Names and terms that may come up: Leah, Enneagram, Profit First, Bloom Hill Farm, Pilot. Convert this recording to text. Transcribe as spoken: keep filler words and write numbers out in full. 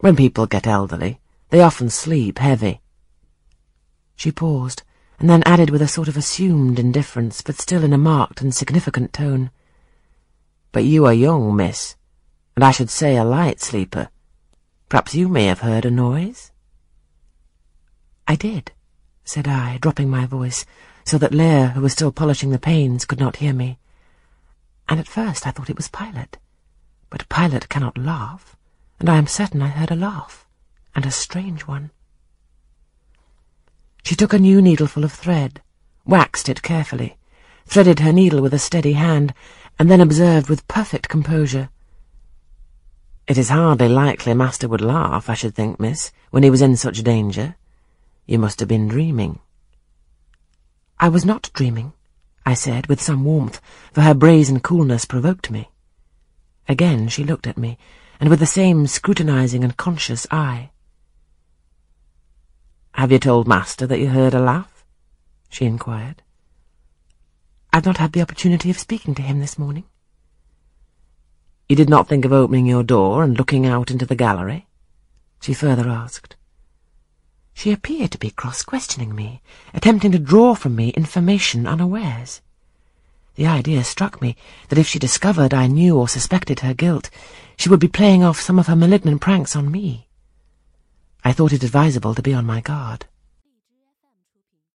When people get elderly, they often sleep heavy." She paused, and then added with a sort of assumed indifference, but still in a marked and significant tone, "But you are young, miss, and I should say a light sleeper. Perhaps you may have heard a noise?" "I did," said I, dropping my voice, so that Leah, who was still polishing the panes, could not hear me. "And at first I thought it was Pilot. But Pilot cannot laugh, and I am certain I heard a laugh, and a strange one." She took a new needleful of thread, waxed it carefully, threaded her needle with a steady hand, and then observed with perfect composure, "It is hardly likely master would laugh, I should think, miss, when he was in such danger. You must have been dreaming." "I was not dreaming," I said, with some warmth, for her brazen coolness provoked me. Again she looked at me, and with the same scrutinizing and conscious eye. "Have you told master that you heard a laugh?" she inquired. "I've not had the opportunity of speaking to him this morning." "You did not think of opening your door and looking out into the gallery?" she further asked. She appeared to be cross-questioning me, attempting to draw from me information unawares. The idea struck me that if she discovered I knew or suspected her guilt, she would be playing off some of her malignant pranks on me. I thought it advisable to be on my guard.